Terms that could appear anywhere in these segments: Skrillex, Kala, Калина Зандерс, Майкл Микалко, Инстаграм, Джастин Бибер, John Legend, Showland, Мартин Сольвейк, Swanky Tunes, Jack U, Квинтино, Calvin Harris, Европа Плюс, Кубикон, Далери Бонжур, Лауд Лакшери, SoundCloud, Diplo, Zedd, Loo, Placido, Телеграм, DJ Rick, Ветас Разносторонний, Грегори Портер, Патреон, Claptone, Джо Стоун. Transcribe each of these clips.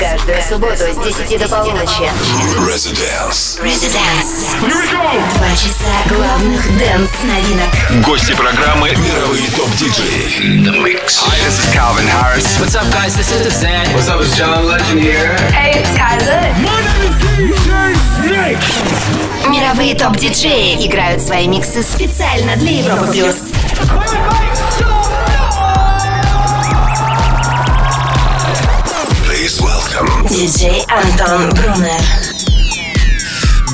Каждую субботу с 10 до полуночи. ResiDANCE. Два часа главных дэнс-новинок. Гости программы — мировые топ-диджеи. The Mix. Hi, this is Calvin Harris. What's up, guys? This is Zedd. What's up, it's John Legend here. Hey, it's Kala. My name is DJ Rick. Мировые топ-диджеи играют свои миксы специально для Европы+. Диджей Антон Брунер.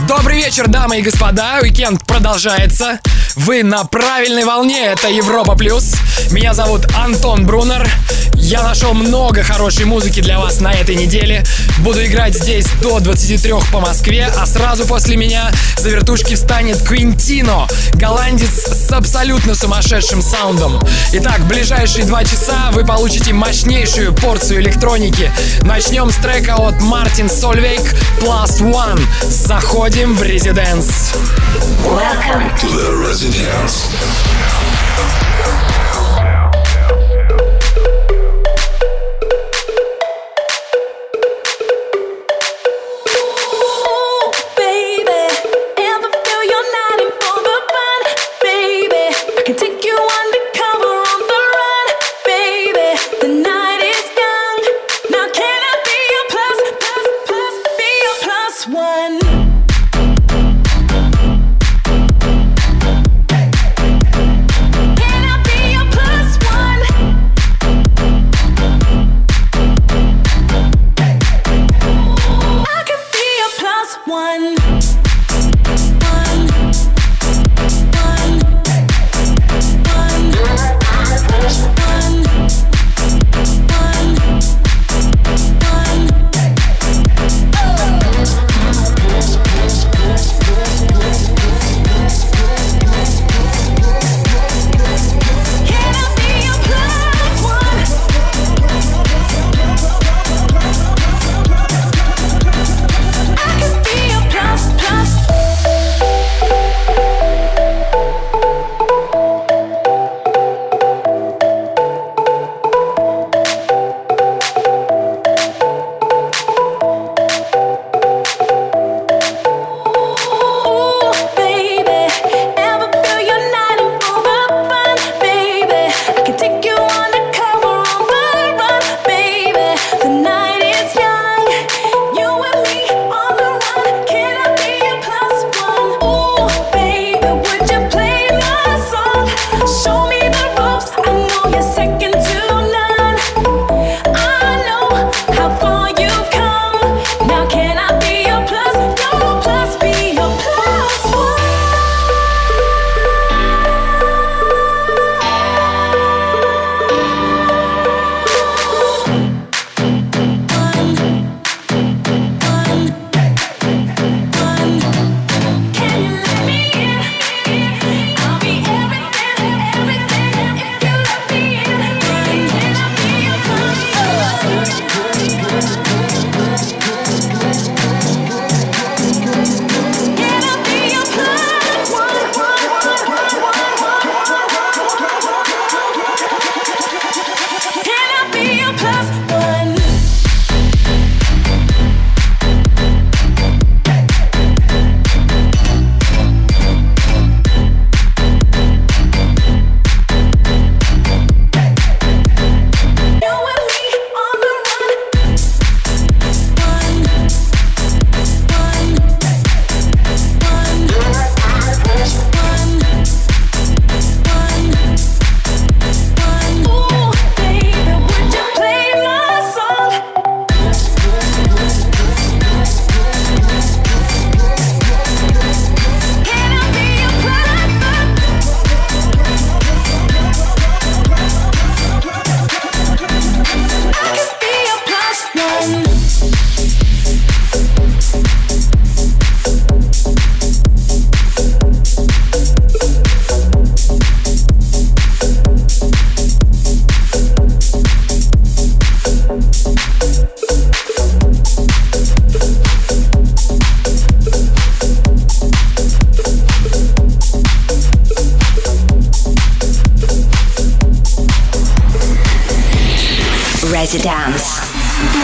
Добрый вечер, дамы и господа. Уикенд продолжается. Вы на правильной волне. Это Европа Плюс. Меня зовут Антон Брунер. Я нашел много хорошей музыки для вас на этой неделе. Буду играть здесь до 23 по Москве, а сразу после меня за вертушки встанет Квинтино, голландец с абсолютно сумасшедшим саундом. Итак, в ближайшие 2 часа вы получите мощнейшую порцию электроники. Начнем с трека от Мартин Сольвейк Plus One. Заходим в ResiDANCE. Welcome to the ResiDANCE. Can I be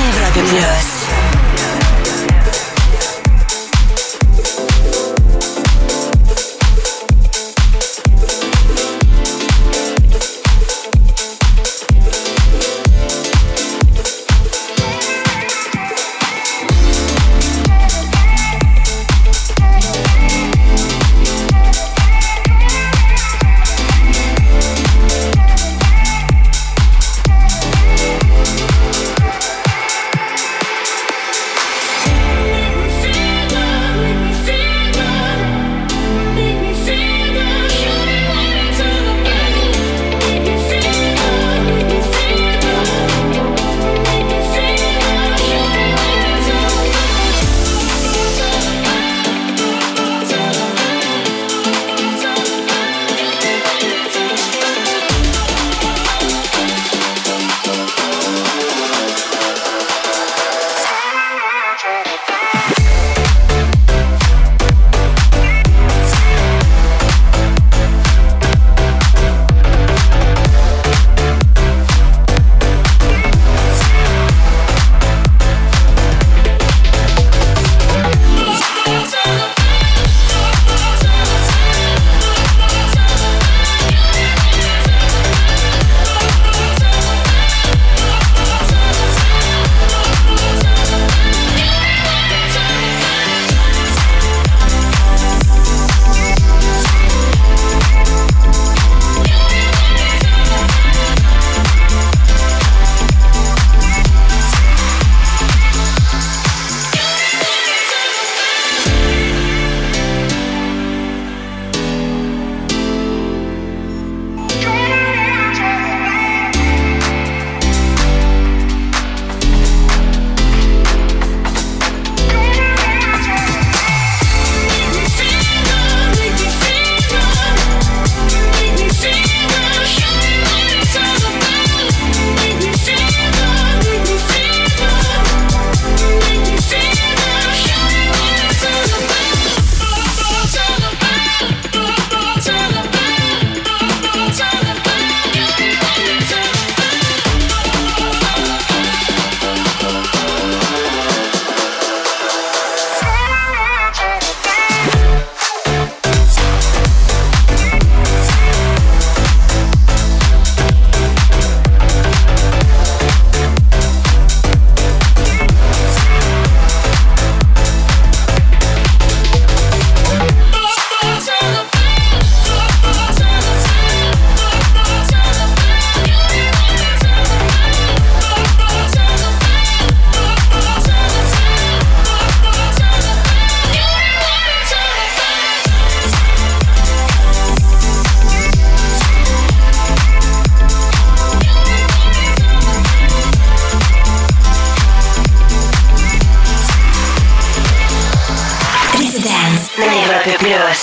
Европе плюс.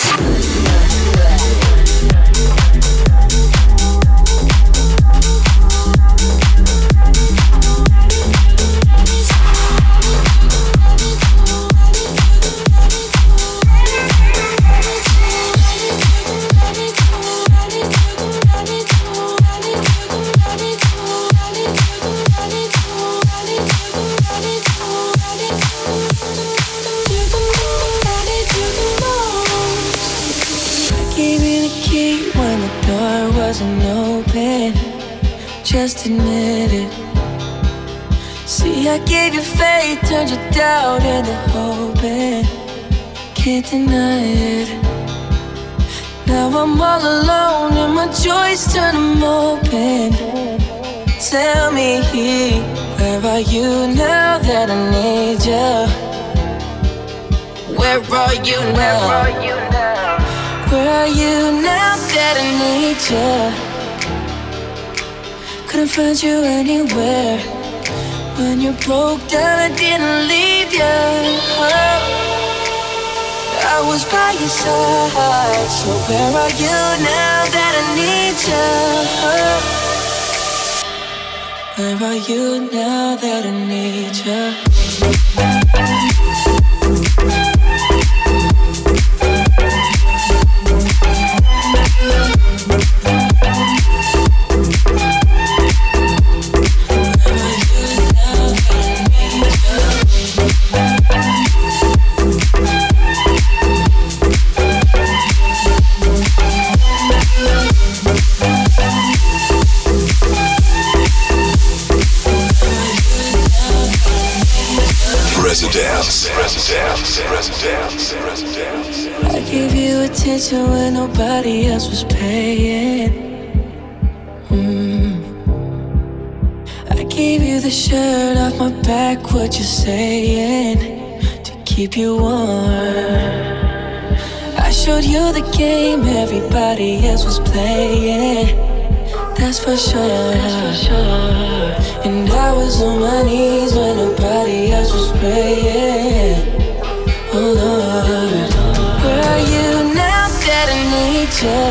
ResiDANCE. I gave you attention when nobody else was paying. I gave you the shirt off my back, what you saying? To keep you warm. I showed you the game everybody else was playing. That's for sure. And I was on my knees when nobody else was praying. Oh Lord, where are you now that I need you?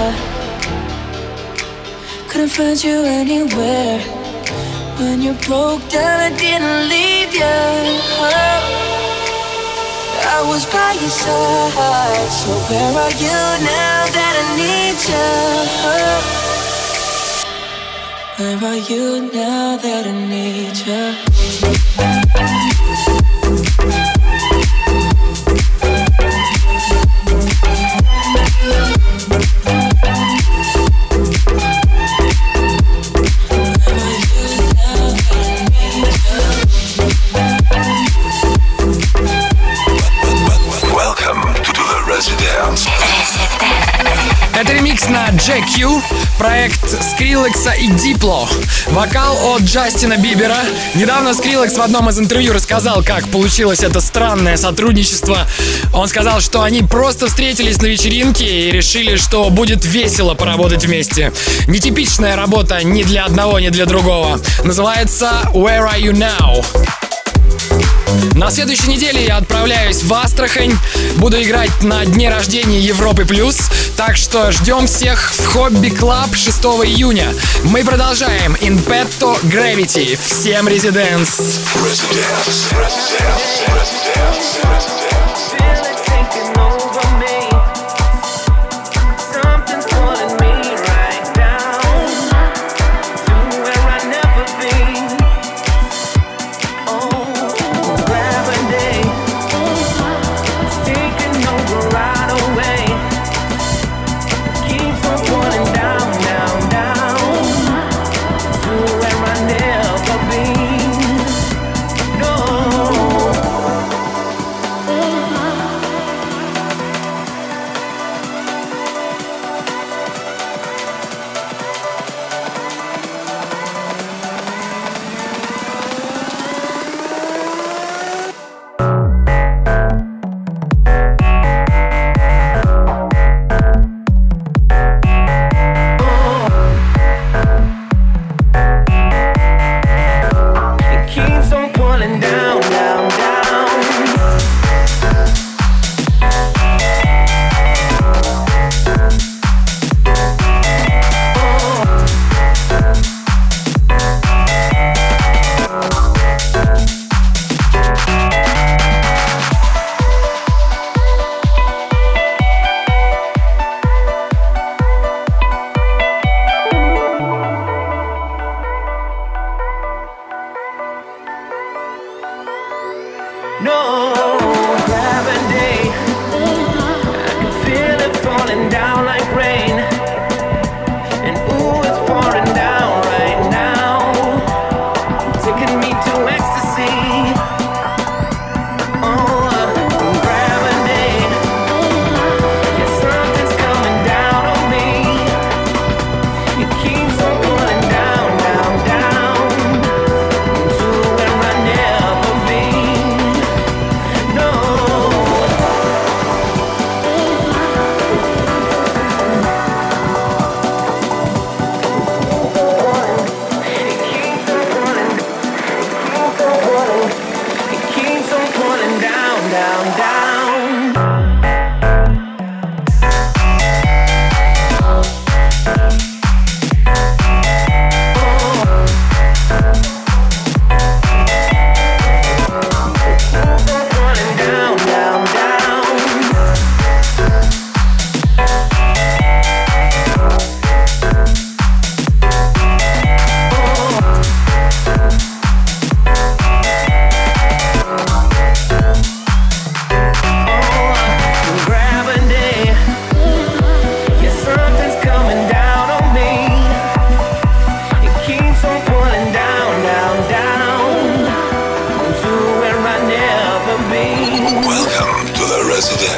Couldn't find you anywhere. When you broke down, I didn't leave you. Oh. I was by your side, so where are you now that I need you? Where are you now that I need Это ремикс на Jack U, проект Skrillex и Diplo. Вокал от Джастина Бибера. Недавно Skrillex в одном из интервью рассказал, как получилось это странное сотрудничество. Он сказал, что они просто встретились на вечеринке и решили, что будет весело поработать вместе. Нетипичная работа ни для одного, ни для другого. Называется «Where Are You Now?». На следующей неделе я отправляюсь в Астрахань. Буду играть на дне рождения Европы Плюс. Так что ждем всех в Хобби Клаб 6 июня. Мы продолжаем Inpetto Gravity. Всем ResiDANCE! No.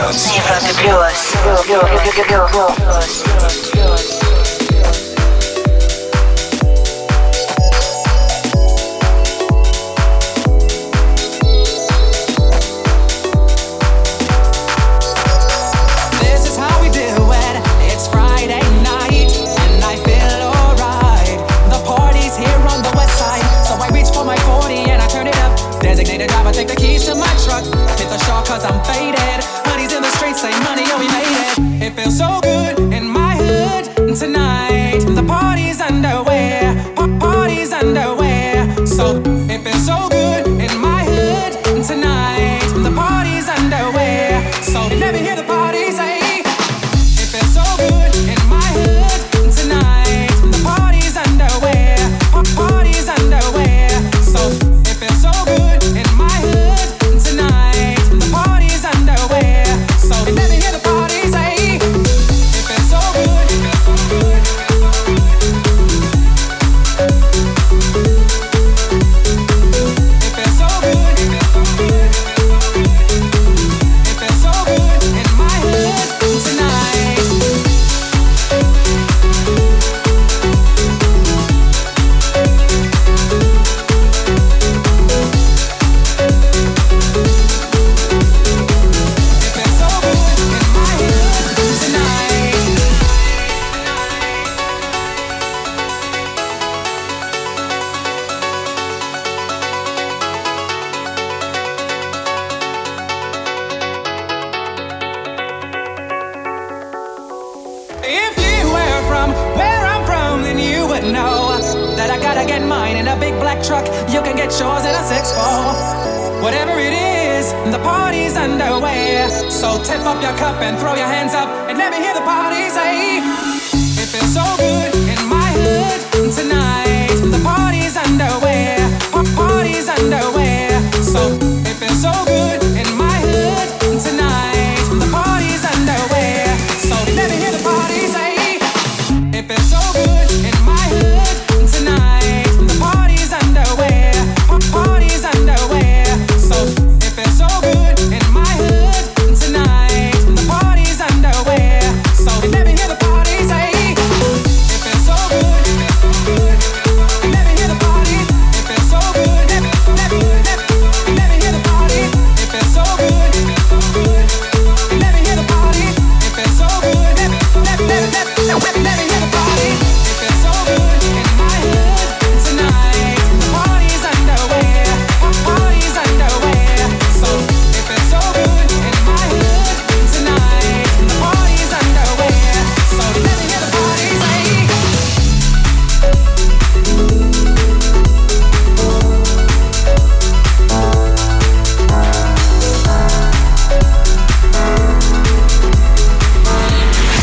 Dance. Take the keys to my truck, hit the shop cause I'm faded. Money's in the streets, say money, oh we made it. It feels so good in my hood tonight. The party's underway, party's underway. So it feels so good in my hood tonight. The party's underway, so you never hear the party say.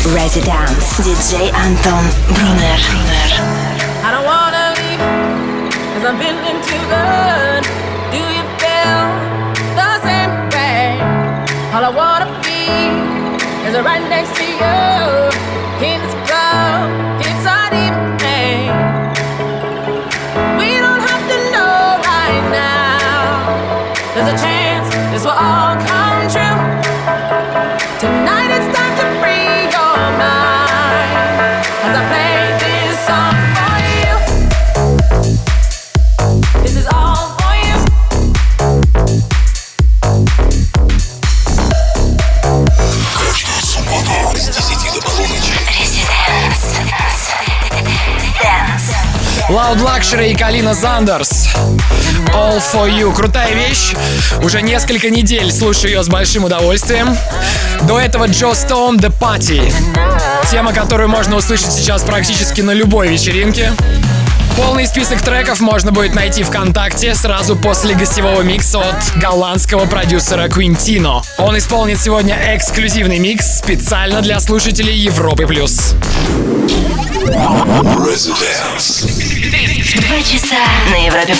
ResiDANCE DJ Антон Брунер. I don't wanna leave, 'cause I'm feeling too good. Do you feel the same way? All I wanna be is right next to you. In this club, it's our evening. We don't have to know right now. There's a chance this will all come true. Tonight it's time to free your mind as I play this song for you. This is all for you. Каждую субботу с 10 до полуночи. Лауд Лакшери и Калина Зандерс. All for you. Крутая вещь. Уже несколько недель слушаю ее с большим удовольствием. До этого Джо Стоун The Party. Тема, которую можно услышать сейчас практически на любой вечеринке. Полный список треков можно будет найти ВКонтакте сразу после гостевого микса от голландского продюсера Квинтино. Он исполнит сегодня эксклюзивный микс специально для слушателей Европы+. 2 часа на Европе+.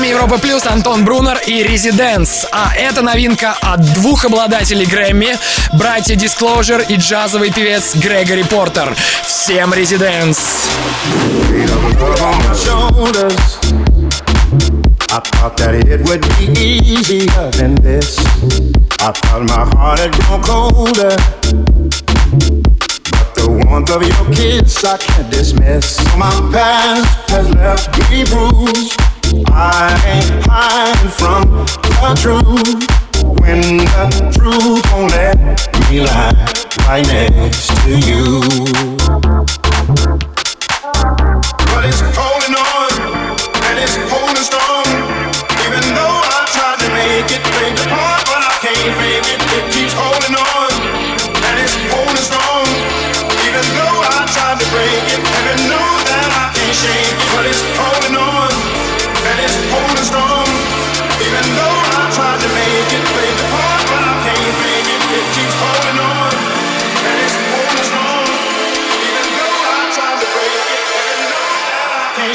вами Европа Плюс, Антон Брунер и ResiDANCE. А это новинка от двух обладателей Грэмми, братья Disclosure и джазовый певец Грегори Портер. Всем ResiDANCE! I thought that it would be easier than this. I thought my heart had grown colder, but the warmth of your kiss I can't dismiss. My past has left me bruised. I ain't hiding from the truth. When the truth won't let me lie right next to you, but it's holding on and it's holding strong. Even though I tried to make it break apart, but I can't fake it. It keeps holding on, and it's holding strong. Even though I tried to break it, even know that I can't shake it. But it's holding on, and it's holding strong. Even though I tried to make it break apart, but I can't fake it. It keeps holding on, and it's holding strong. Even though I tried to break it, even know that I can't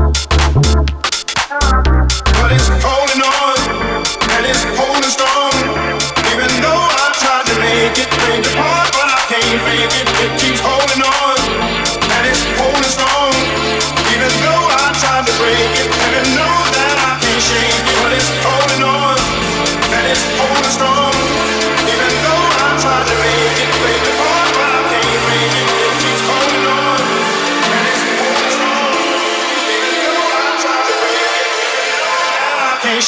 But it's holding on, and it's holding strong. Even though I tried to make it break apart, but I can't fake it. It keeps holding on, and it's holding strong. Even though I tried to break it, even know that I can't shake it. But it's holding on, and it's holding strong. Even though I tried to make it break apart, but I can't fake it. It keeps holding on, and it's holding strong. Even though I tried to break it. Shake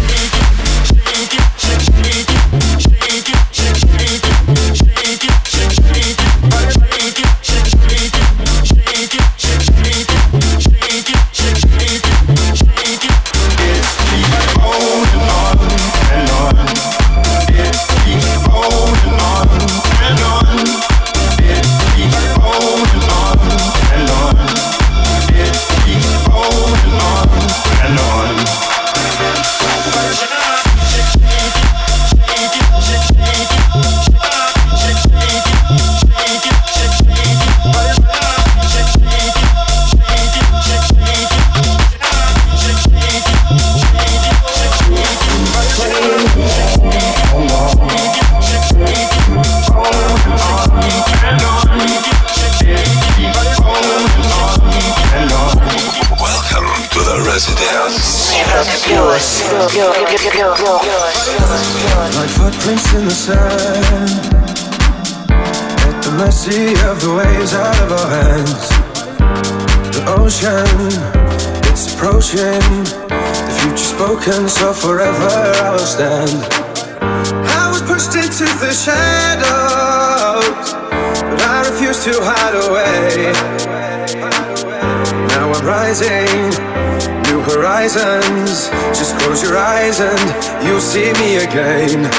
it, shake it, shake it, so forever I will stand. I was pushed into the shadows, but I refused to hide away. Now I'm rising, new horizons. Just close your eyes and you'll see me again.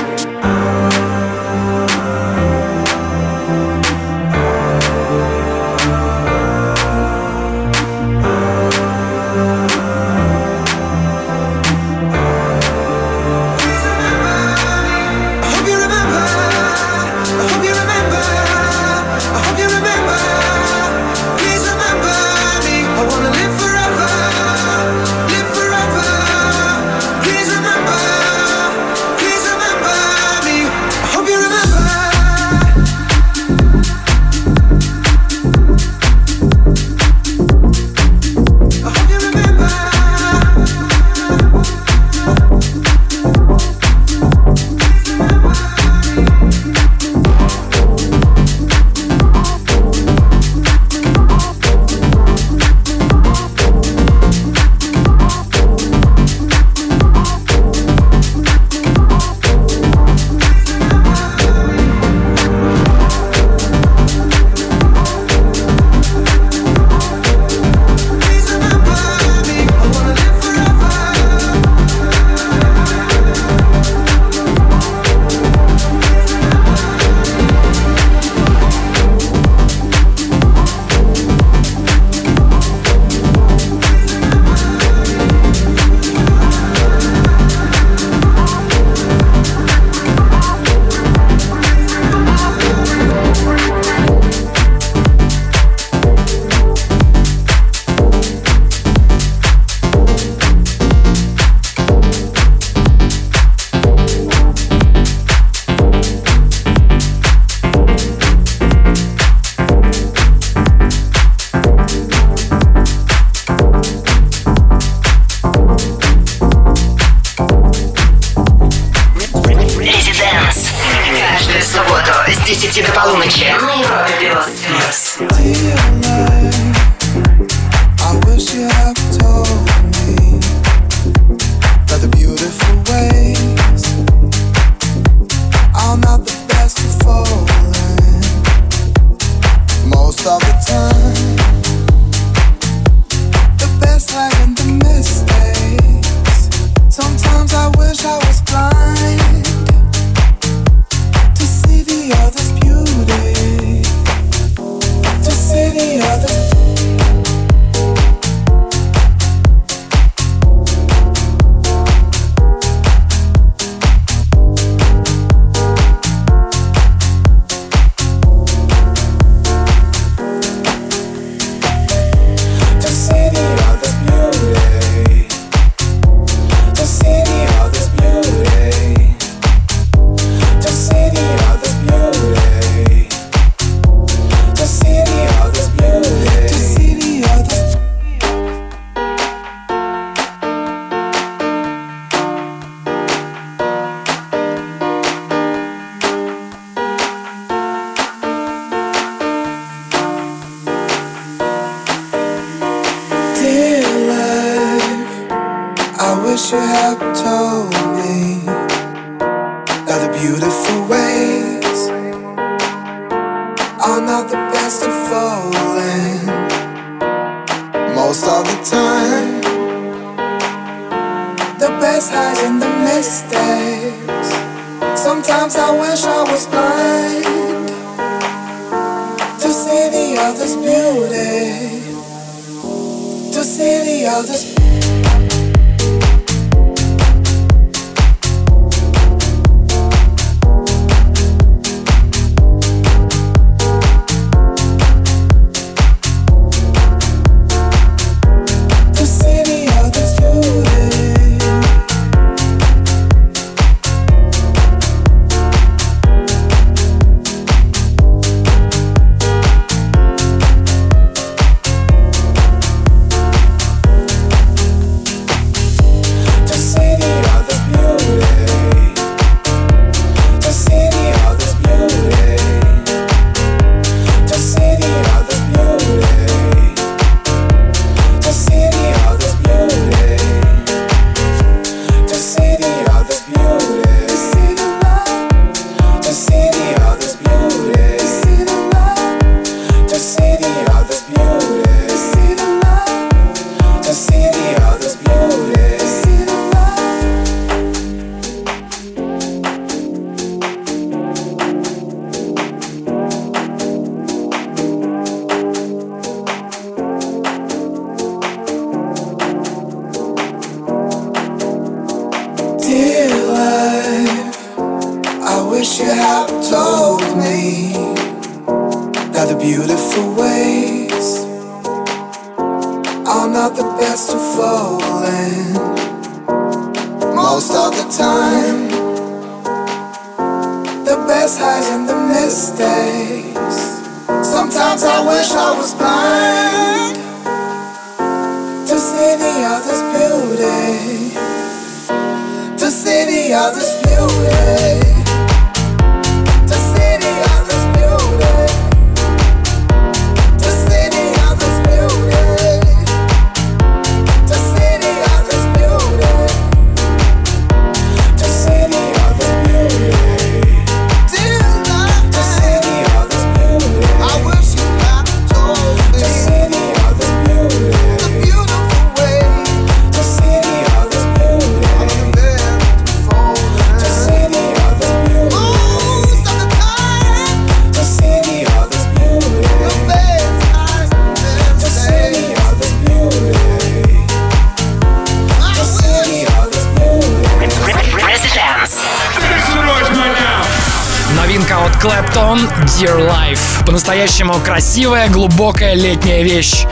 Клэптон, Dear Life. По-настоящему красивая, глубокая летняя вещь.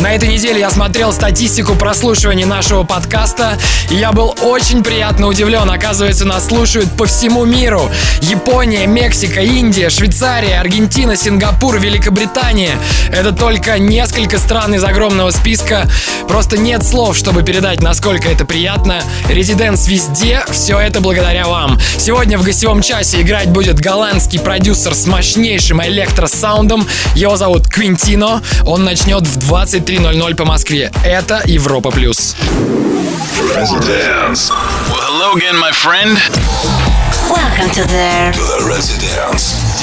На этой неделе я смотрел статистику прослушивания нашего подкаста, и я был очень приятно удивлен. Оказывается, нас слушают по всему миру. Япония, Мексика, Индия, Швейцария, Аргентина, Сингапур, Великобритания. Это только несколько стран из огромного списка. Просто нет слов, чтобы передать, насколько это приятно. ResiDANCE везде, все это благодаря вам. Сегодня в гостевом часе играть будет голландский продюсер с мощнейшим электросаундом. Его зовут Квинтино. Он начнет в 23:00 по Москве. Это Европа плюс. ResiDANCE. Well, hello again, my friend. Welcome to the ResiDANCE. Yes.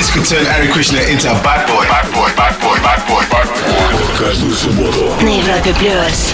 This could turn Eric Krishna into a bad boy. Bad boy, bad boy, bad boy, bad boy. Каждую субботу на Европе Плюс.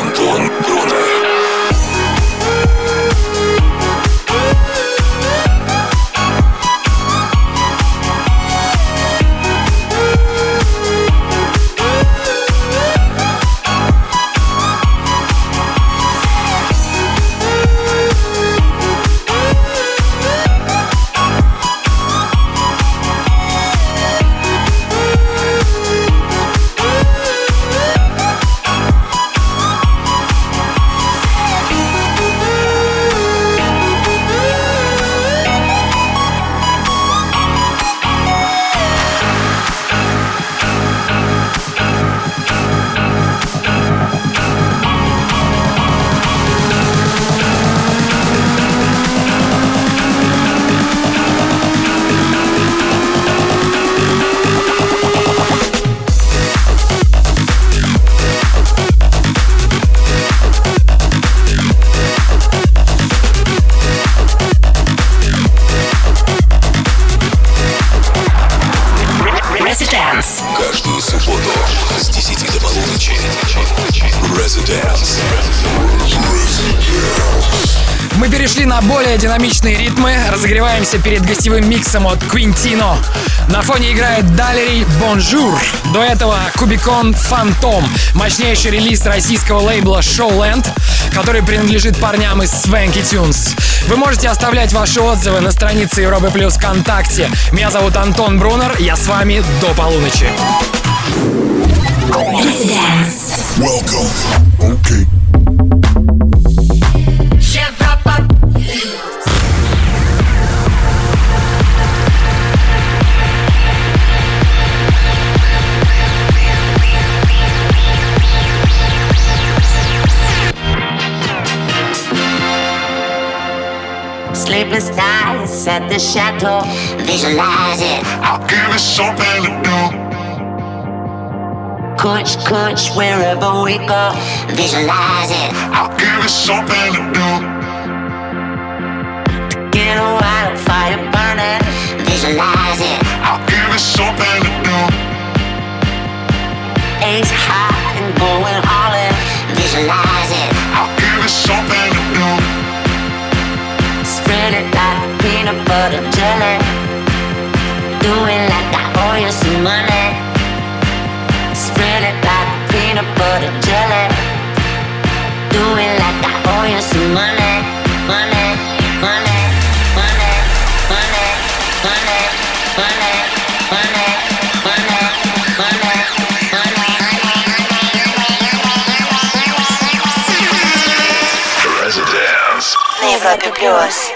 Антон Брунер. Динамичные ритмы. Разогреваемся перед гостевым миксом от Квинтино. На фоне играет Далери Бонжур. До этого Кубикон Фантом. Мощнейший релиз российского лейбла Showland, который принадлежит парням из Swanky Tunes. Вы можете оставлять ваши отзывы на странице Европы Плюс ВКонтакте. Меня зовут Антон Брунер. Я с вами до полуночи. Sleepless nights at the chateau, visualize it. I'll give it something to do. Coach, coach, wherever we go, visualize it. I'll give it something to do. To get a wildfire burning, visualize it. I'll give it something to do. Ace high and going all in, visualize it. I'll give it something to do. Spread it like peanut butter jelly. Do it like I owe you some money. Spread it like peanut butter jelly. Do it like I owe you some money. Money, money, money, money, money, money, money, money. влюблюсь.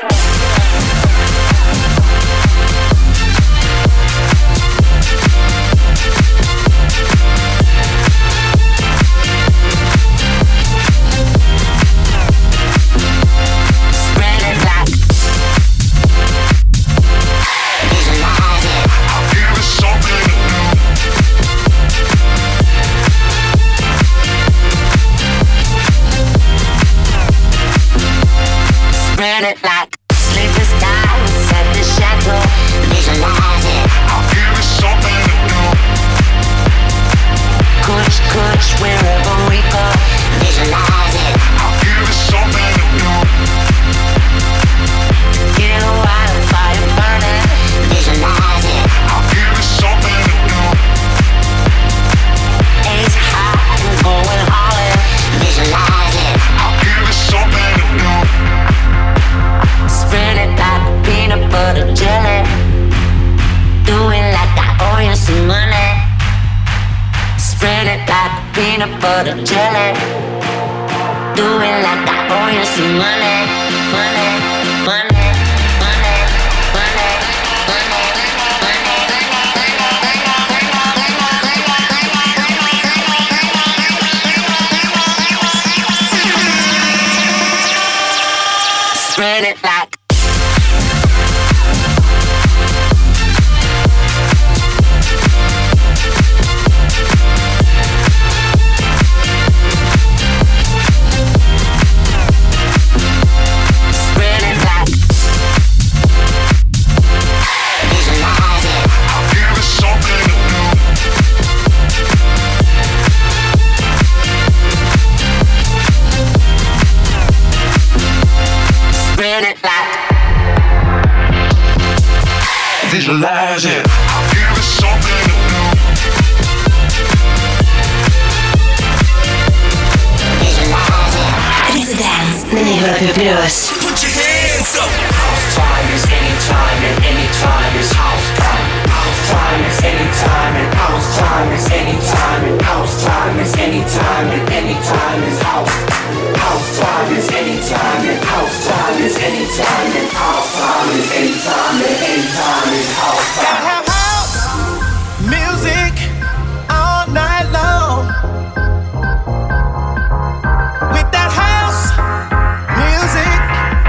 Visualize it. I'm here with something new. Visualize it. ResiDANCE на Европе Плюс. Put your hands up. House time is anytime and anytime is house time. House time is anytime and house time is anytime and house time is anytime and anytime is house. House time is anytime and house time is anytime and house time is anytime and anytime is house time. I have house music all night long. With that house music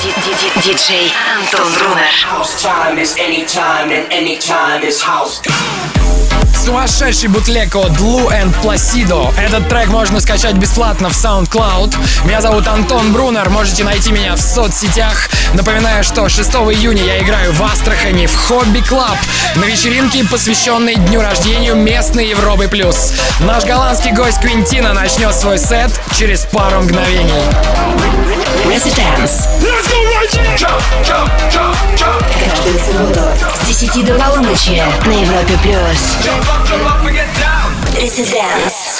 DJ Антон Брунер. Сумасшедший бутлек от Loo and Placido. Этот трек можно скачать бесплатно в SoundCloud. Меня зовут Антон Брунер, можете найти меня в соцсетях. Напоминаю, что 6 июня я играю в Астрахани в Хобби Клаб на вечеринке, посвященной дню рождения местной Европы+. Наш голландский гость Квинтино начнет свой сет через пару мгновений. ResiDANCE. Каждую субботу с 10 до полуночи на Европе+. ResiDANCE.